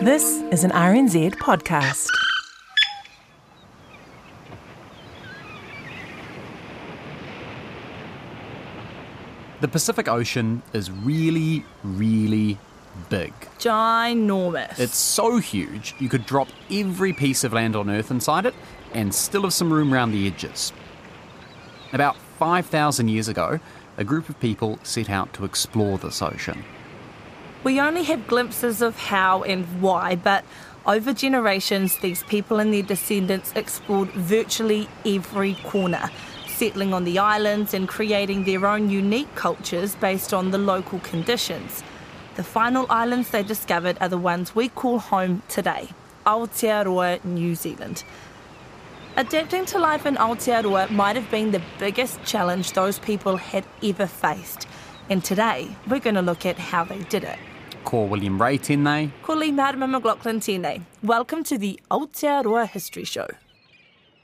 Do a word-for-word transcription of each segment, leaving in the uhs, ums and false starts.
This is an R N Z podcast. The Pacific Ocean is really, really big. Ginormous. It's so huge, you could drop every piece of land on Earth inside it and still have some room around the edges. About five thousand years ago, a group of people set out to explore this ocean. We only have glimpses of how and why, but over generations, these people and their descendants explored virtually every corner, settling on the islands and creating their own unique cultures based on the local conditions. The final islands they discovered are the ones we call home today, Aotearoa, New Zealand. Adapting to life in Aotearoa might have been the biggest challenge those people had ever faced. And today, we're going to look at how they did it. Ko William Ray tēnei. Ko Lee Marama McLaughlin tēnei. Welcome to the Aotearoa History Show.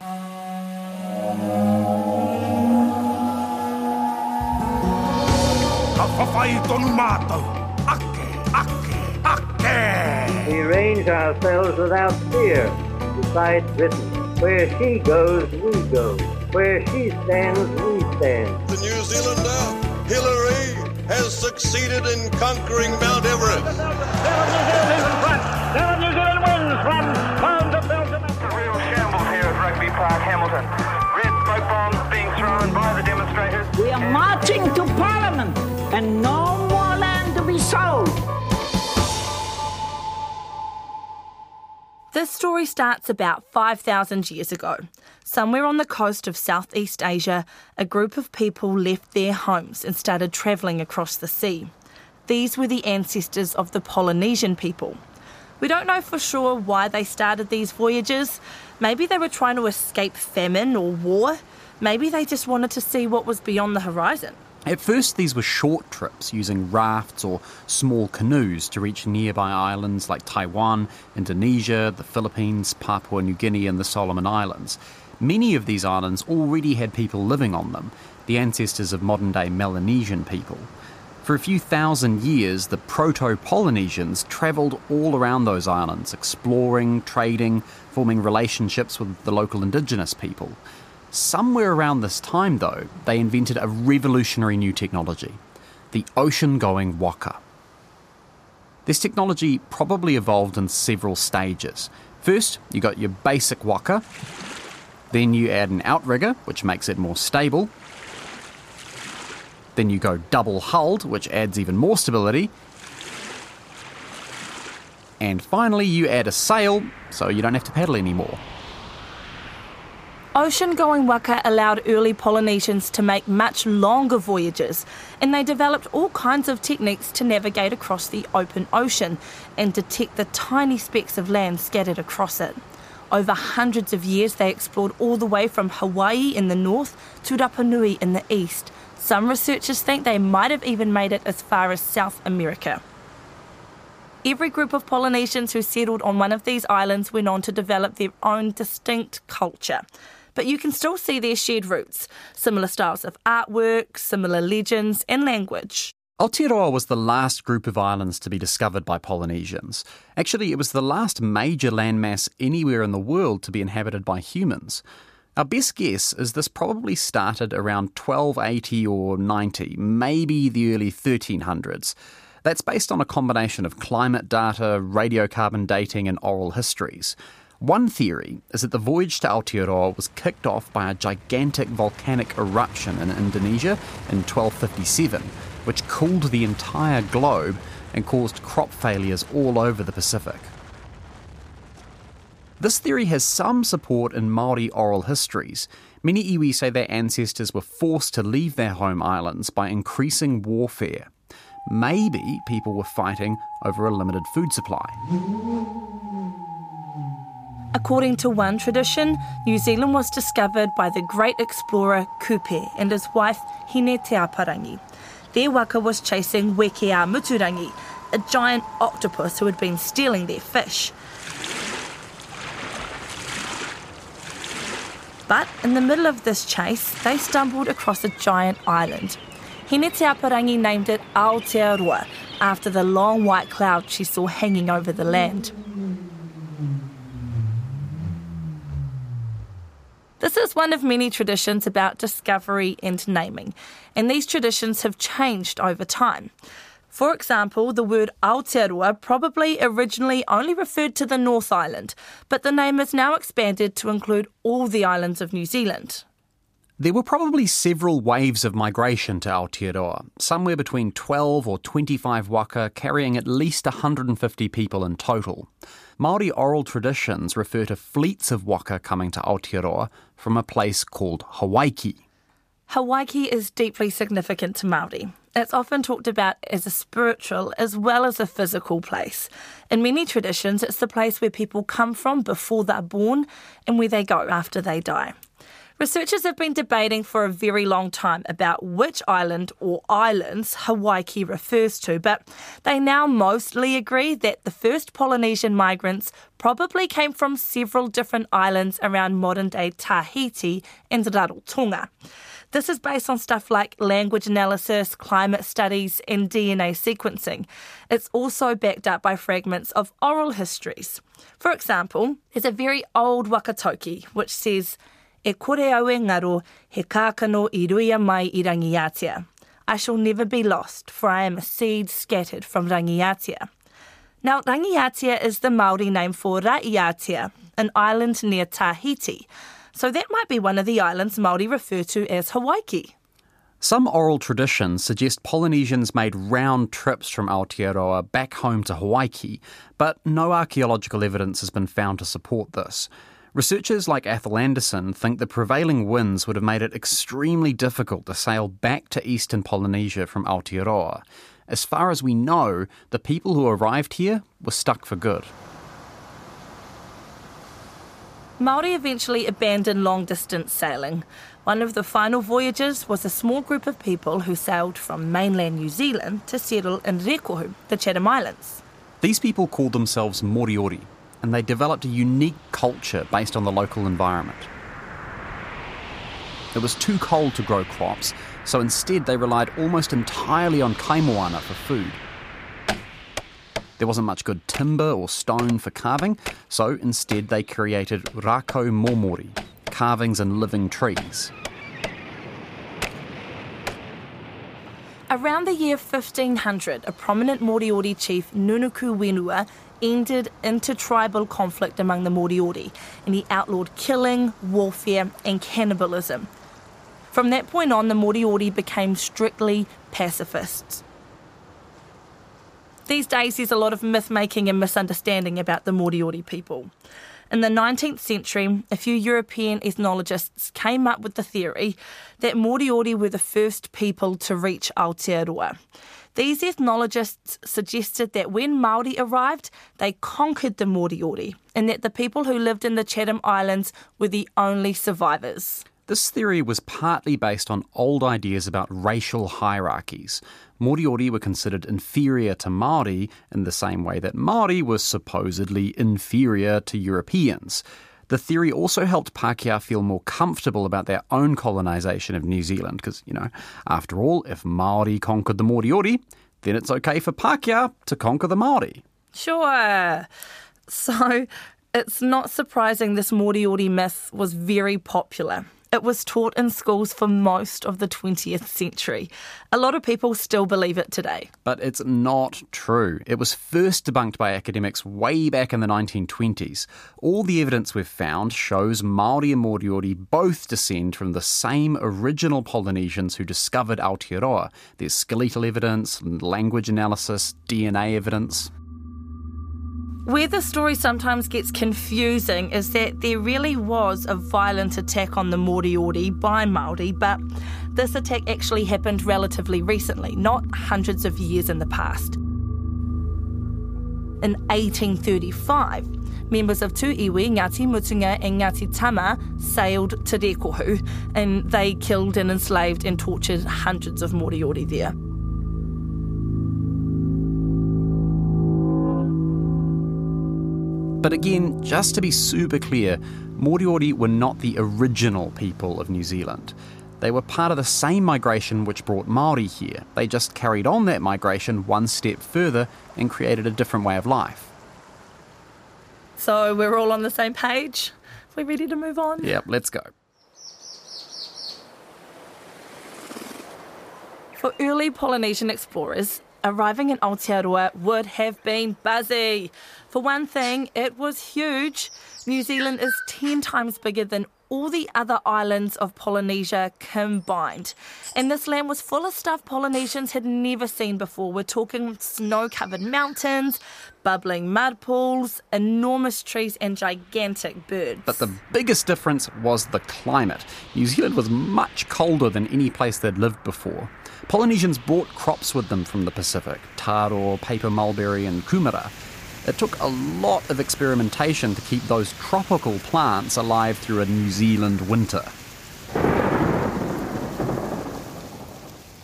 Ka whawhai tonu mātou. Ake, ake, ake. We arrange ourselves without fear beside Britain. Where she goes, we go. Where she stands, we stand. The New Zealander. Hillary has succeeded in conquering Mount Everest. Now New Zealand wins from Mount Everest. A real shambles here at Rugby Park, Hamilton. Red smoke bombs being thrown by the demonstrators. We are marching to Parliament and no more land to be sold. This story starts about five thousand years ago. Somewhere on the coast of Southeast Asia, a group of people left their homes and started travelling across the sea. These were the ancestors of the Polynesian people. We don't know for sure why they started these voyages. Maybe they were trying to escape famine or war. Maybe they just wanted to see what was beyond the horizon. At first, these were short trips using rafts or small canoes to reach nearby islands like Taiwan, Indonesia, the Philippines, Papua New Guinea and the Solomon Islands. Many of these islands already had people living on them, the ancestors of modern-day Melanesian people. For a few thousand years, the proto-Polynesians travelled all around those islands, exploring, trading, forming relationships with the local indigenous people. Somewhere around this time, though, they invented a revolutionary new technology, the ocean-going waka. This technology probably evolved in several stages. First, you got your basic waka. Then you add an outrigger, which makes it more stable. Then you go double-hulled, which adds even more stability. And finally, you add a sail, so you don't have to paddle anymore. Ocean-going waka allowed early Polynesians to make much longer voyages, and they developed all kinds of techniques to navigate across the open ocean and detect the tiny specks of land scattered across it. Over hundreds of years, they explored all the way from Hawaii in the north to Rapa Nui in the east. Some researchers think they might have even made it as far as South America. Every group of Polynesians who settled on one of these islands went on to develop their own distinct culture. But you can still see their shared roots, similar styles of artwork, similar legends and language. Aotearoa was the last group of islands to be discovered by Polynesians. Actually, it was the last major landmass anywhere in the world to be inhabited by humans. Our best guess is this probably started around twelve eighty or ninety, maybe the early thirteen hundreds. That's based on a combination of climate data, radiocarbon dating and oral histories. One theory is that the voyage to Aotearoa was kicked off by a gigantic volcanic eruption in Indonesia in twelve fifty-seven, which cooled the entire globe and caused crop failures all over the Pacific. This theory has some support in Māori oral histories. Many iwi say their ancestors were forced to leave their home islands by increasing warfare. maybe people were fighting over a limited food supply. According to one tradition, New Zealand was discovered by the great explorer Kupe and his wife Hine-te-aparangi. Their waka was chasing Wekea Muturangi, a giant octopus who had been stealing their fish. But in the middle of this chase, they stumbled across a giant island. Hine-te-aparangi named it Aotearoa, after the long white cloud she saw hanging over the land. This is one of many traditions about discovery and naming, and these traditions have changed over time. For example, the word Aotearoa probably originally only referred to the North Island, but the name is now expanded to include all the islands of New Zealand. There were probably several waves of migration to Aotearoa, somewhere between twelve or twenty-five waka carrying at least one hundred fifty people in total. Māori oral traditions refer to fleets of waka coming to Aotearoa from a place called Hawaiki. Hawaiki is deeply significant to Māori. It's often talked about as a spiritual as well as a physical place. In many traditions, it's the place where people come from before they're born and where they go after they die. Researchers have been debating for a very long time about which island or islands Hawaiki refers to, but they now mostly agree that the first Polynesian migrants probably came from several different islands around modern-day Tahiti and Rarotonga. This is based on stuff like language analysis, climate studies, and D N A sequencing. It's also backed up by fragments of oral histories. For example, there's a very old wakatoki which says, "E kore aue ngaro, he kākano I ruia mai I Rangiatia. I shall never be lost, for I am a seed scattered from Rangiatia." Now, Rangiatia is the Māori name for Ra'iatia, an island near Tahiti. So that might be one of the islands Māori refer to as Hawaiki. Some oral traditions suggest Polynesians made round trips from Aotearoa back home to Hawaiki, but no archaeological evidence has been found to support this. Researchers like Athol Anderson think the prevailing winds would have made it extremely difficult to sail back to eastern Polynesia from Aotearoa. As far as we know, the people who arrived here were stuck for good. Māori eventually abandoned long-distance sailing. One of the final voyages was a small group of people who sailed from mainland New Zealand to settle in Rekohu, the Chatham Islands. These people called themselves Moriori, and they developed a unique culture based on the local environment. It was too cold to grow crops, so instead they relied almost entirely on kai moana for food. There wasn't much good timber or stone for carving, so instead they created rako momori, carvings and living trees. Around the year fifteen hundred, a prominent Moriori chief, Nunuku Wenua, ended intertribal conflict among the Moriori, and he outlawed killing, warfare and cannibalism. From that point on, the Moriori became strictly pacifists. These days there's a lot of myth-making and misunderstanding about the Moriori people. In the nineteenth century, a few European ethnologists came up with the theory that Moriori were the first people to reach Aotearoa. These ethnologists suggested that when Māori arrived, they conquered the Moriori, and that the people who lived in the Chatham Islands were the only survivors. This theory was partly based on old ideas about racial hierarchies. Moriori were considered inferior to Māori in the same way that Māori were supposedly inferior to Europeans. The theory also helped Pākehā feel more comfortable about their own colonisation of New Zealand because, you know, after all, if Māori conquered the Moriori, then it's okay for Pākehā to conquer the Māori. Sure. So it's not surprising this Moriori myth was very popular. It was taught in schools for most of the twentieth century. A lot of people still believe it today. But it's not true. It was first debunked by academics way back in the nineteen twenties. All the evidence we've found shows Māori and Moriori both descend from the same original Polynesians who discovered Aotearoa. There's skeletal evidence, language analysis, D N A evidence. Where the story sometimes gets confusing is that there really was a violent attack on the Moriori by Māori, but this attack actually happened relatively recently, not hundreds of years in the past. In eighteen thirty-five, members of two iwi, Ngāti Mutunga and Ngāti Tama, sailed to Rekohu, and they killed and enslaved and tortured hundreds of Moriori there. But again, just to be super clear, Moriori were not the original people of New Zealand. They were part of the same migration which brought Māori here. They just carried on that migration one step further and created a different way of life. So we're all on the same page? We're ready to move on? Yep, let's go. For early Polynesian explorers, arriving in Aotearoa would have been busy. For one thing, it was huge. New Zealand is ten times bigger than all the other islands of Polynesia combined. And this land was full of stuff Polynesians had never seen before. We're talking snow-covered mountains, bubbling mud pools, enormous trees and gigantic birds. But the biggest difference was the climate. New Zealand was much colder than any place they'd lived before. Polynesians brought crops with them from the Pacific, taro, paper mulberry and kumara. It took a lot of experimentation to keep those tropical plants alive through a New Zealand winter.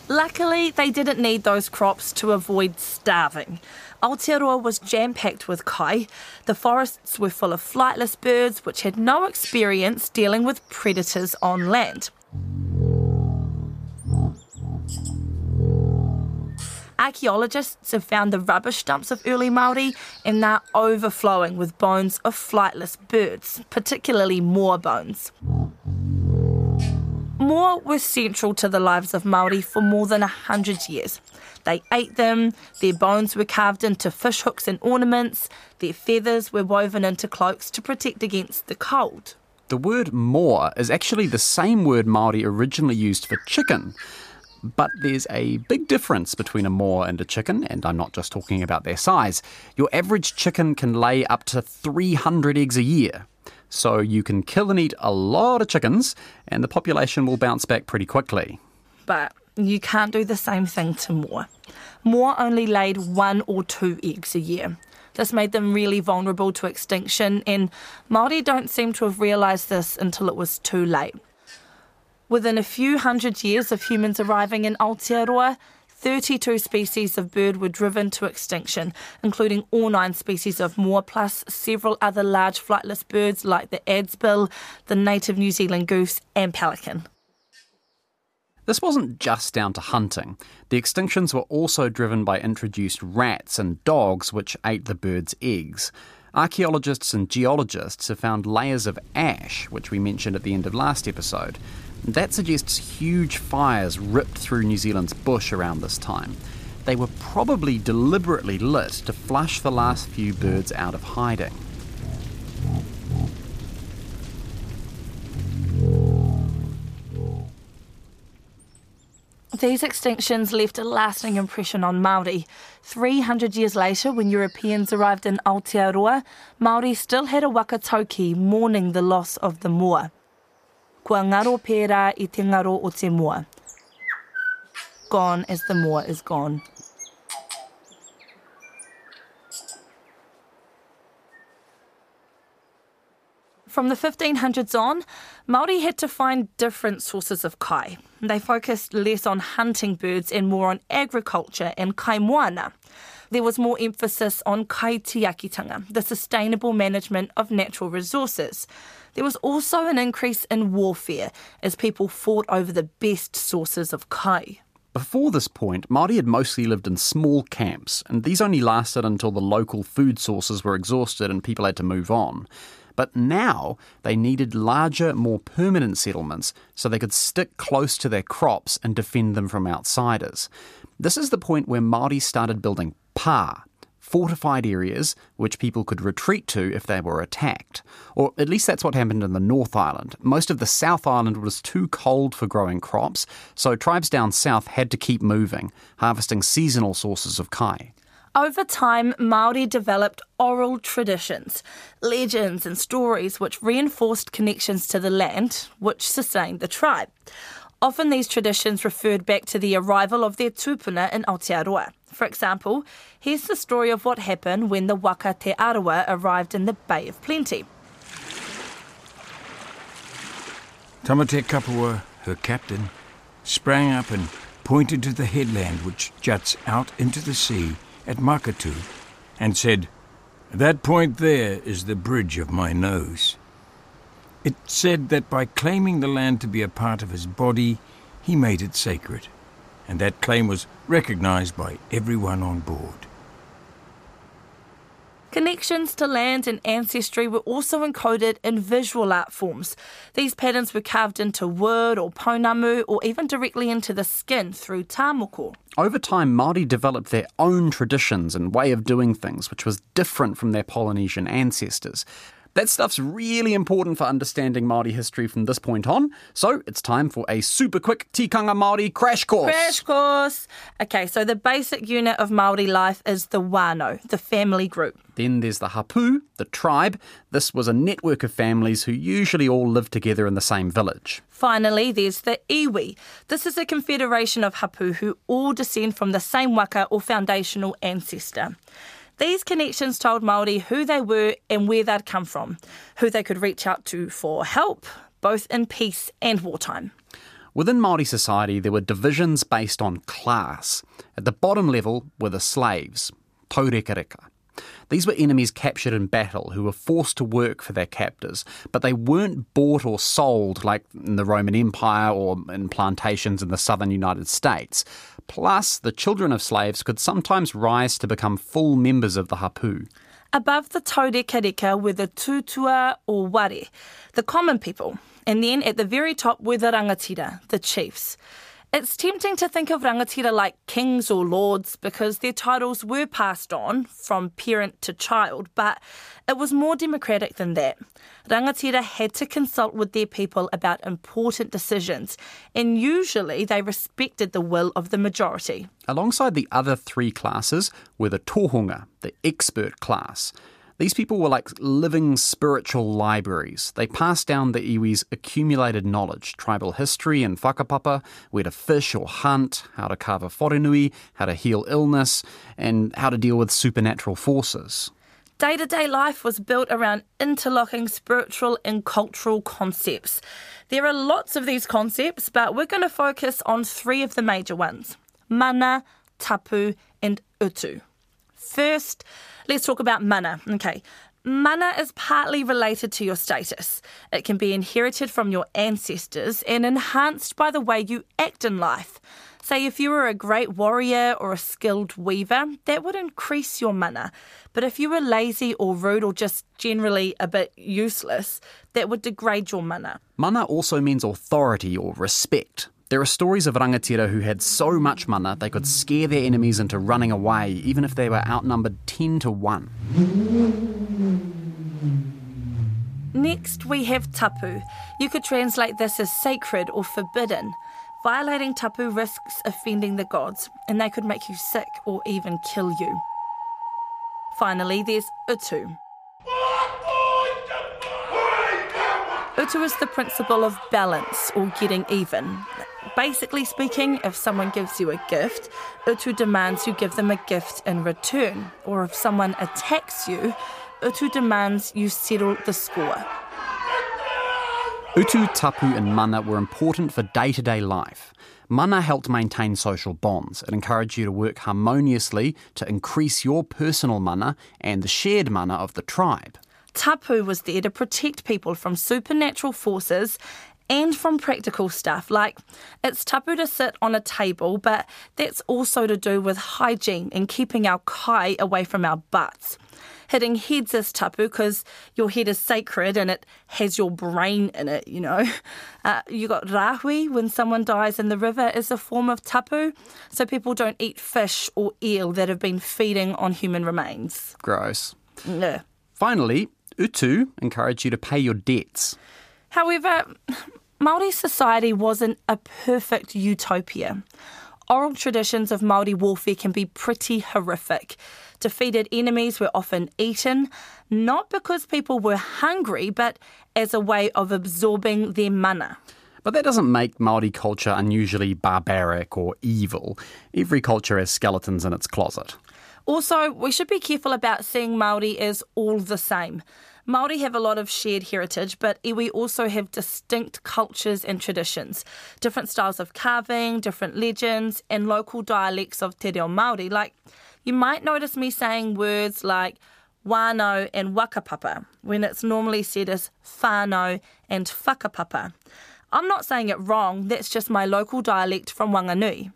Luckily, they didn't need those crops to avoid starving. Aotearoa was jam-packed with kai. The forests were full of flightless birds which had no experience dealing with predators on land. Archaeologists have found the rubbish dumps of early Māori and they're overflowing with bones of flightless birds, particularly moa bones. Moa were central to the lives of Māori for more than one hundred years. They ate them, their bones were carved into fish hooks and ornaments, their feathers were woven into cloaks to protect against the cold. The word moa is actually the same word Māori originally used for chicken. But there's a big difference between a moa and a chicken, and I'm not just talking about their size. Your average chicken can lay up to three hundred eggs a year. So you can kill and eat a lot of chickens, and the population will bounce back pretty quickly. But you can't do the same thing to moa. Moa only laid one or two eggs a year. This made them really vulnerable to extinction, and Māori don't seem to have realised this until it was too late. Within a few hundred years of humans arriving in Aotearoa, thirty-two species of bird were driven to extinction, including all nine species of moa, plus several other large flightless birds like the adsbill, the native New Zealand goose and pelican. This wasn't just down to hunting. The extinctions were also driven by introduced rats and dogs which ate the birds' eggs. Archaeologists and geologists have found layers of ash, which we mentioned at the end of last episode. That suggests huge fires ripped through New Zealand's bush around this time. They were probably deliberately lit to flush the last few birds out of hiding. These extinctions left a lasting impression on Māori. three hundred years later, when Europeans arrived in Aotearoa, Māori still had a waka tauki mourning the loss of the moa. Kua ngaro pērā I te ngaro o te moa. Gone as the moa is gone. From the fifteen hundreds on, Māori had to find different sources of kai. They focused less on hunting birds and more on agriculture and kai moana. There was more emphasis on kaitiakitanga, the sustainable management of natural resources. There was also an increase in warfare as people fought over the best sources of kai. Before this point, Māori had mostly lived in small camps, and these only lasted until the local food sources were exhausted and people had to move on. But now they needed larger, more permanent settlements so they could stick close to their crops and defend them from outsiders. This is the point where Māori started building pā, fortified areas which people could retreat to if they were attacked. Or at least that's what happened in the North Island. Most of the South Island was too cold for growing crops, so tribes down south had to keep moving, harvesting seasonal sources of kai. Over time, Māori developed oral traditions, legends and stories which reinforced connections to the land, which sustained the tribe. Often these traditions referred back to the arrival of their tūpuna in Aotearoa. For example, here's the story of what happened when the waka Te Arawa arrived in the Bay of Plenty. Tamatekapua, her captain, sprang up and pointed to the headland which juts out into the sea at Maketu and said, "That point there is the bridge of my nose." It said that by claiming the land to be a part of his body, he made it sacred, and that claim was recognised by everyone on board. Connections to land and ancestry were also encoded in visual art forms. These patterns were carved into wood or pounamu or even directly into the skin through tāmoko. Over time, Māori developed their own traditions and way of doing things, which was different from their Polynesian ancestors. That stuff's really important for understanding Māori history from this point on, so it's time for a super quick tikanga Māori crash course. Crash course! Okay, so the basic unit of Māori life is the wānau, the family group. Then there's the hapu, the tribe. This was a network of families who usually all lived together in the same village. Finally, there's the iwi. This is a confederation of hapu who all descend from the same waka or foundational ancestor. These connections told Māori who they were and where they'd come from, who they could reach out to for help, both in peace and wartime. Within Māori society, there were divisions based on class. At the bottom level were the slaves, taurekareka. These were enemies captured in battle who were forced to work for their captors, but they weren't bought or sold like in the Roman Empire or in plantations in the southern United States. Plus, the children of slaves could sometimes rise to become full members of the hapu. Above the taurekareka were the tutua or ware, the common people, and then at the very top were the rangatira, the chiefs. It's tempting to think of rangatira like kings or lords because their titles were passed on from parent to child, but it was more democratic than that. Rangatira had to consult with their people about important decisions, and usually they respected the will of the majority. Alongside the other three classes were the tohunga, the expert class. These people were like living spiritual libraries. They passed down the iwi's accumulated knowledge, tribal history and whakapapa, where to fish or hunt, how to carve a wharenui, how to heal illness, and how to deal with supernatural forces. Day-to-day life was built around interlocking spiritual and cultural concepts. There are lots of these concepts, but we're going to focus on three of the major ones: mana, tapu, and utu. First, let's talk about mana. Okay, mana is partly related to your status. It can be inherited from your ancestors and enhanced by the way you act in life. Say if you were a great warrior or a skilled weaver, that would increase your mana. But if you were lazy or rude or just generally a bit useless, that would degrade your mana. Mana also means authority or respect. There are stories of rangatira who had so much mana they could scare their enemies into running away, even if they were outnumbered ten to one. Next, we have tapu. You could translate this as sacred or forbidden. Violating tapu risks offending the gods, and they could make you sick or even kill you. Finally, there's utu. Utu is the principle of balance or getting even. Basically speaking, if someone gives you a gift, utu demands you give them a gift in return. Or if someone attacks you, utu demands you settle the score. Utu, tapu and mana were important for day-to-day life. Mana helped maintain social bonds. It encouraged you to work harmoniously to increase your personal mana and the shared mana of the tribe. Tapu was there to protect people from supernatural forces and from practical stuff, like it's tapu to sit on a table, but that's also to do with hygiene and keeping our kai away from our butts. Hitting heads is tapu because your head is sacred and it has your brain in it, you know. Uh, you got rahui, when someone dies in the river, is a form of tapu, so people don't eat fish or eel that have been feeding on human remains. Gross. Yeah. Finally, utu encouraged you to pay your debts. However, Māori society wasn't a perfect utopia. Oral traditions of Māori warfare can be pretty horrific. Defeated enemies were often eaten, not because people were hungry, but as a way of absorbing their mana. But that doesn't make Māori culture unusually barbaric or evil. Every culture has skeletons in its closet. Also, we should be careful about seeing Māori as all the same. Māori have a lot of shared heritage, but iwi also have distinct cultures and traditions. Different styles of carving, different legends, and local dialects of te reo Māori. Like, you might notice me saying words like wānau and wakapapa, when it's normally said as whānau and whakapapa. I'm not saying it wrong, that's just my local dialect from Whanganui.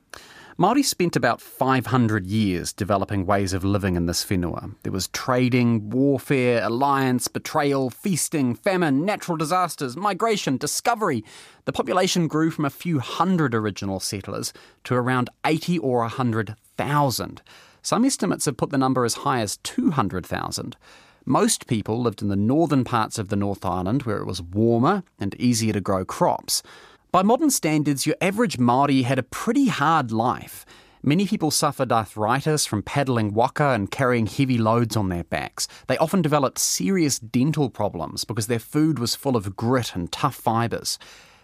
Māori spent about five hundred years developing ways of living in this whenua. There was trading, warfare, alliance, betrayal, feasting, famine, natural disasters, migration, discovery. The population grew from a few hundred original settlers to around eighty or one hundred thousand. Some estimates have put the number as high as two hundred thousand. Most people lived in the northern parts of the North Island where it was warmer and easier to grow crops. By modern standards, your average Māori had a pretty hard life. Many people suffered arthritis from paddling waka and carrying heavy loads on their backs. They often developed serious dental problems because their food was full of grit and tough fibres.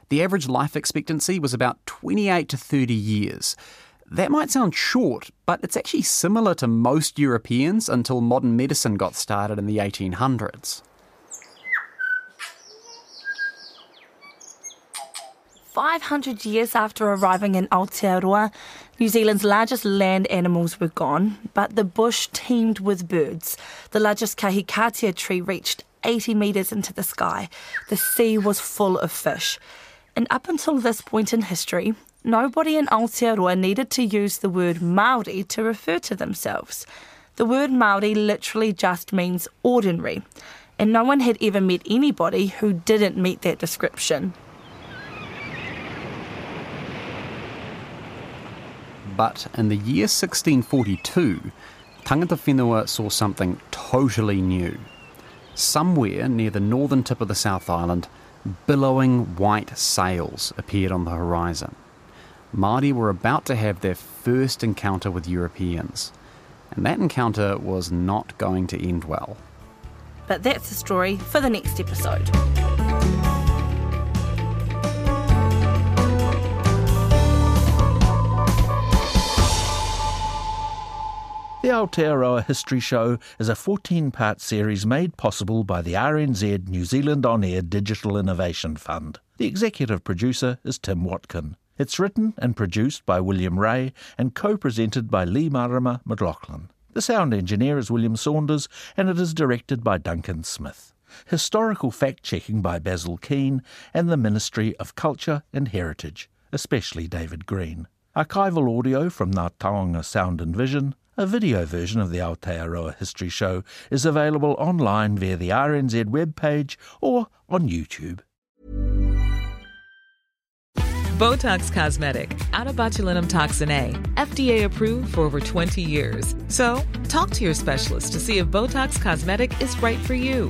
The average life expectancy was about twenty-eight to thirty years. That might sound short, but it's actually similar to most Europeans until modern medicine got started in the eighteen hundreds. five hundred years after arriving in Aotearoa, New Zealand's largest land animals were gone, but the bush teemed with birds. The largest kahikatea tree reached eighty metres into the sky. The sea was full of fish. And up until this point in history, nobody in Aotearoa needed to use the word Māori to refer to themselves. The word Māori literally just means ordinary, and no one had ever met anybody who didn't meet that description. But in the year sixteen forty-two, Tangata Whenua saw something totally new. Somewhere near the northern tip of the South Island, billowing white sails appeared on the horizon. Māori were about to have their first encounter with Europeans, and that encounter was not going to end well. But that's the story for the next episode. The Aotearoa History Show is a fourteen-part series made possible by the R N Z New Zealand On Air Digital Innovation Fund. The executive producer is Tim Watkin. It's written and produced by William Ray and co-presented by Lee Marama McLaughlin. The sound engineer is William Saunders and it is directed by Duncan Smith. Historical fact-checking by Basil Keane and the Ministry of Culture and Heritage, especially David Green. Archival audio from Ngā Taonga Sound and Vision. A video version of the Aotearoa History Show is available online via the R N Z webpage or on YouTube. Botox Cosmetic, out of botulinum toxin A, F D A approved for over twenty years. So, talk to your specialist to see if Botox Cosmetic is right for you.